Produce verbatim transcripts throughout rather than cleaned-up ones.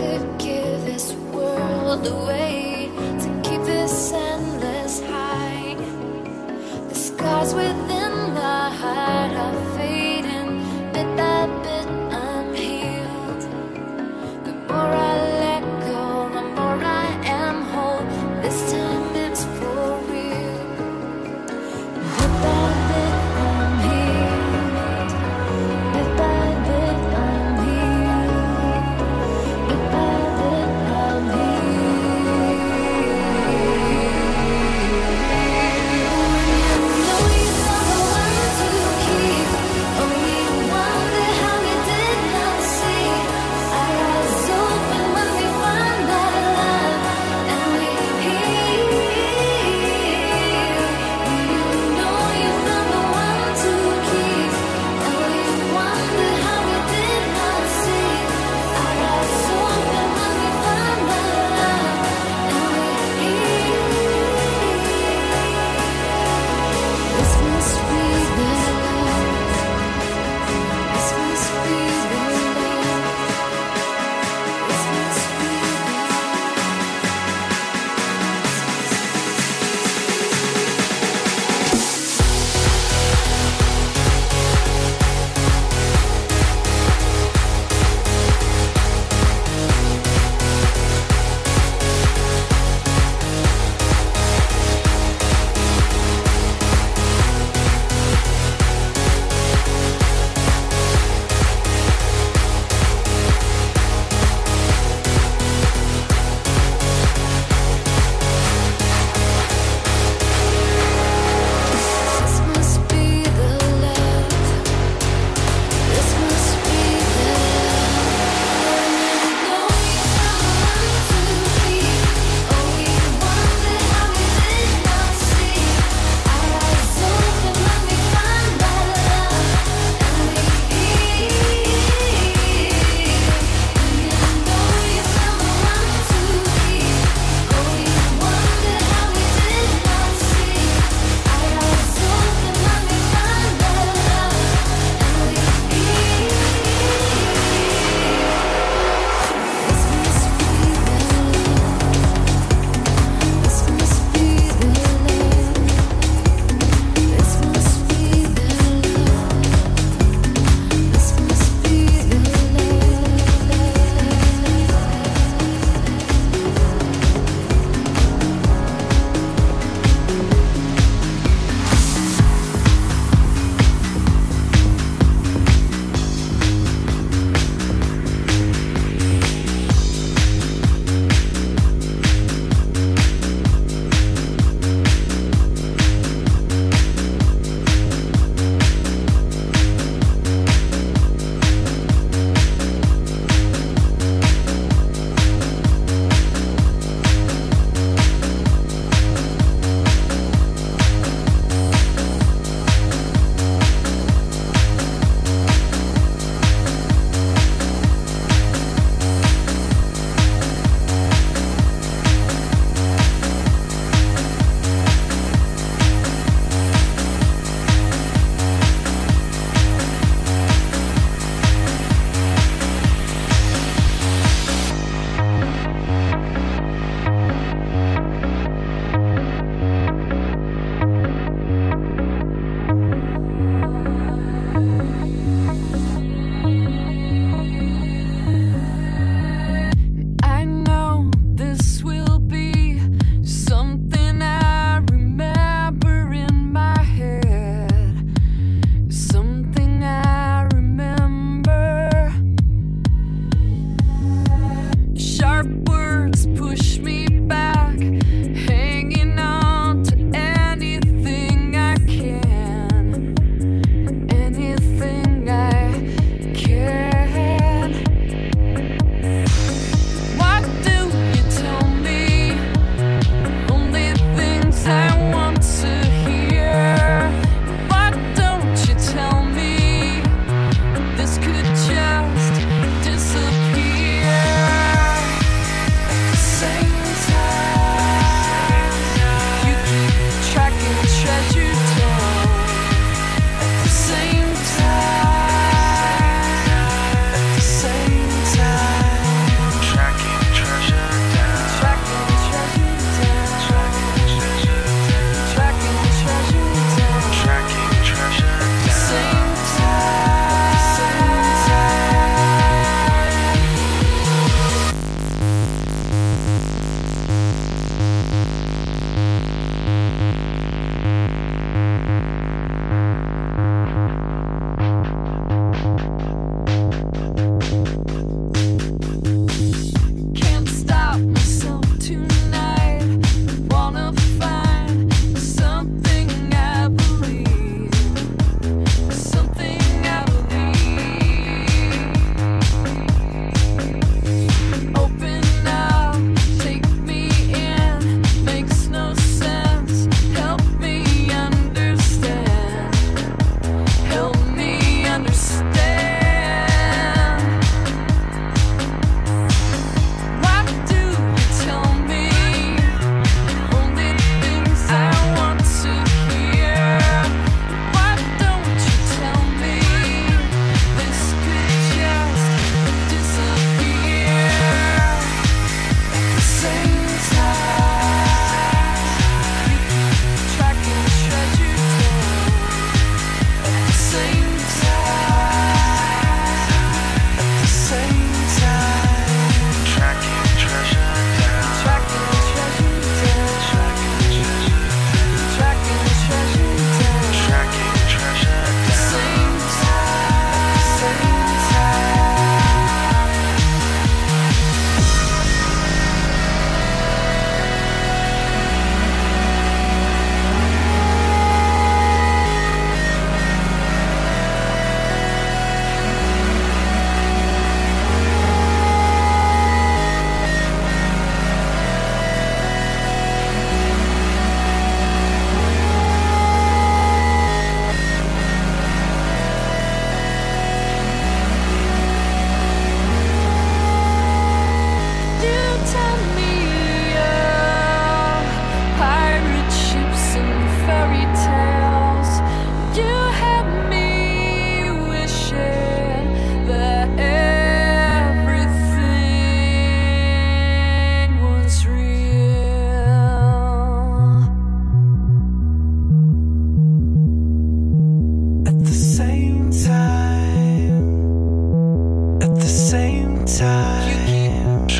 could give this world away to keep this endless high. The scars within my heart are fading, bit by bit unhealed. The more I let go, the more I am whole. This time it's for real. Bit by bit I'm healed. Bit by bit I'm healed. Bit by bit I'm healed. No, he's not the one to keep. Only one that how we did not see. Our eyes open when we find that love, and we heal. You know you're not the one to keep. Only one that how we did not see. Our eyes open when we find that love, and we heal. This must be the love. This must be the love. This must be the This must be the love. This must be the love. No, he's not the one to keep. Only one that how we did not see. Our eyes open when we find that love, and we heal. You know you're not the one to keep. Only one that how we did not see. Our eyes open when we find that love, and we heal. This must be the love. This must be the love. This must be the love. This must be the love. I know this will be something I remember in my head. Something I remember. Sharp words push me back, hanging on to anything I can. Anything I can. What do you tell me? Only things I want to hear. Why don't you tell me this could just disappear? So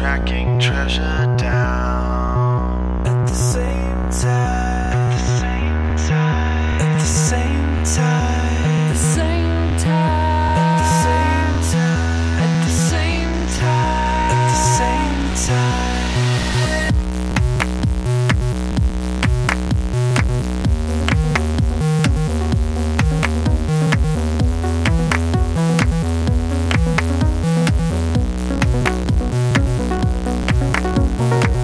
tracking treasure down. At the same time, at the same time, at the same time, at the same time, at the same time, at the same time, at the same time. Thank you.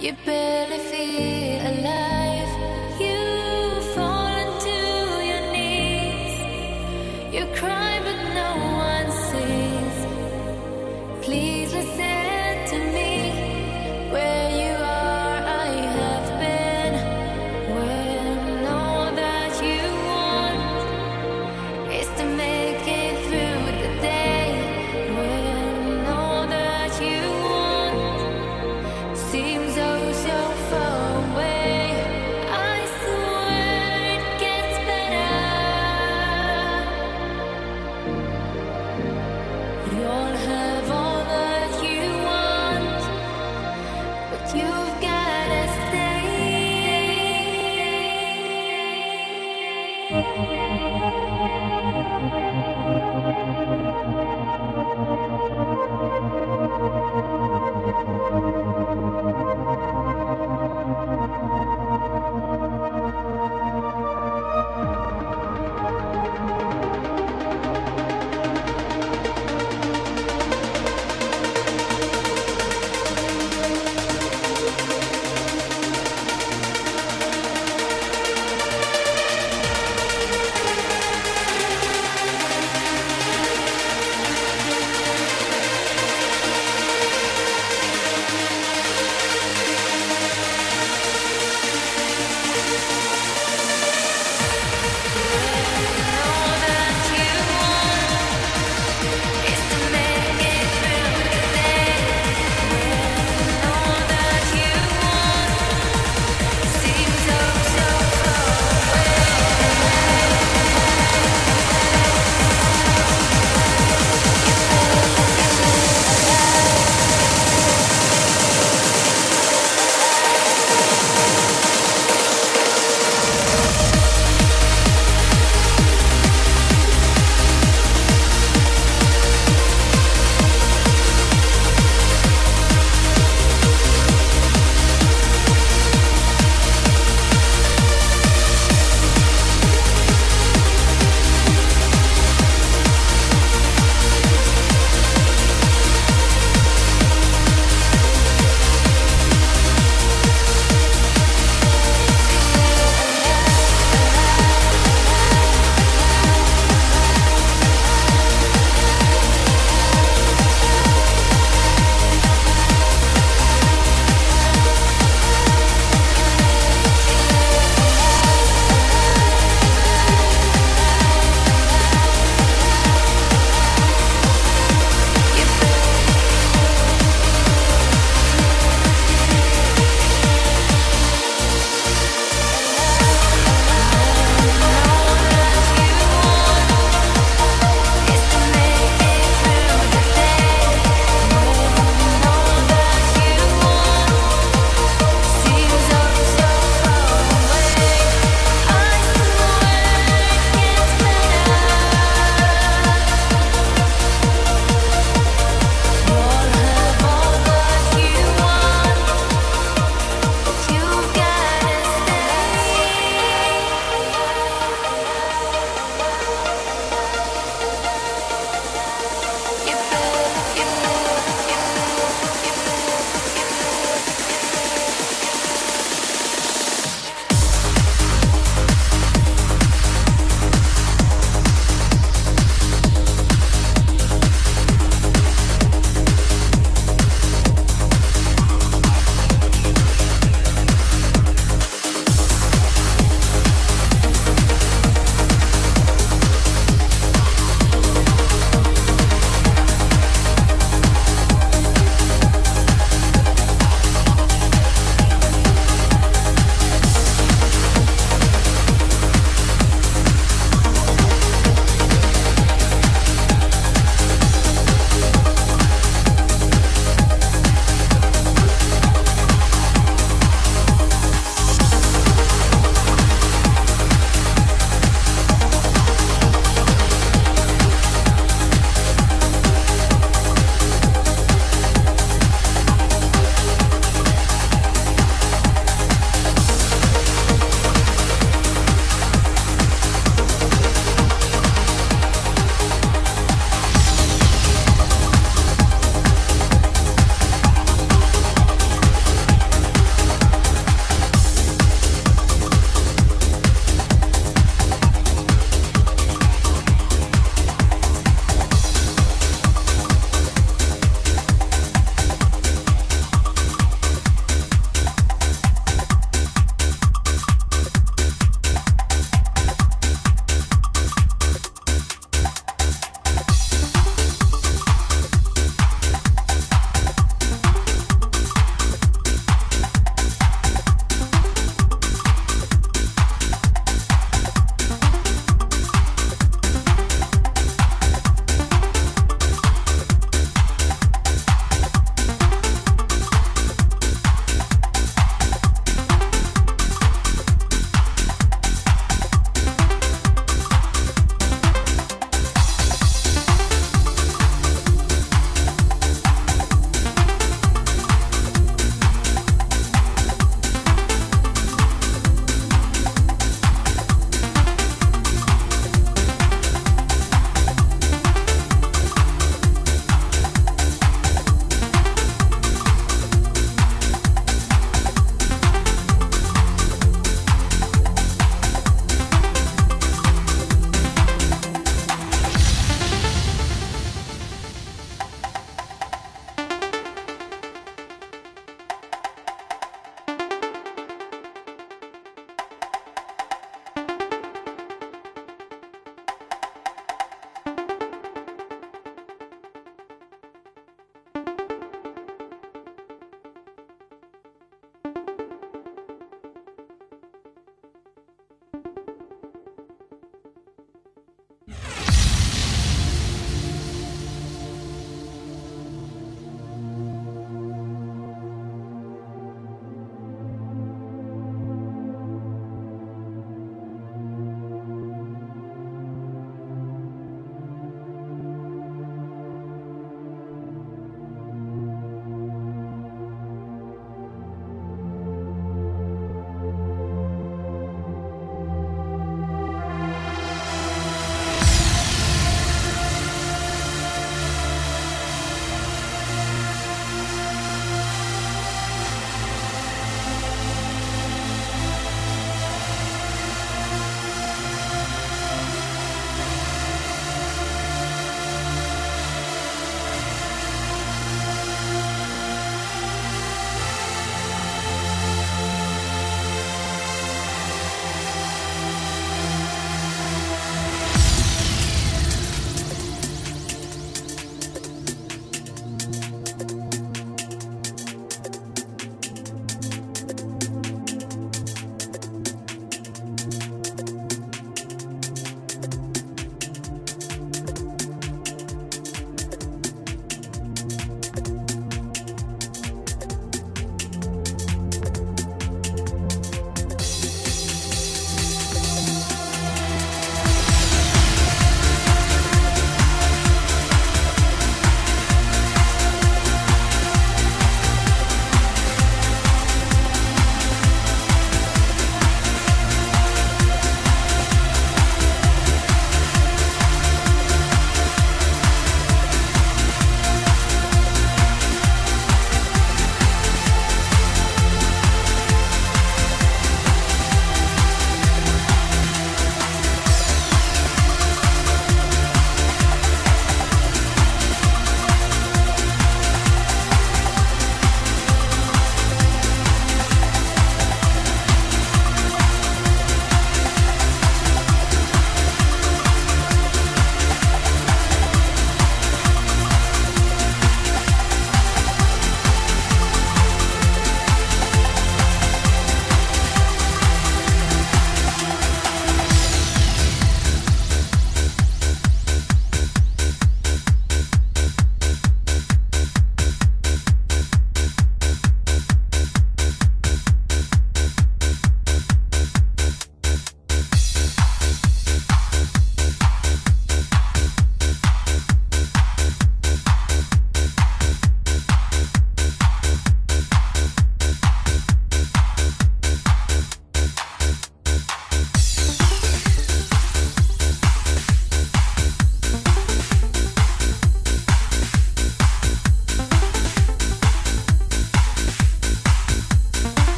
You better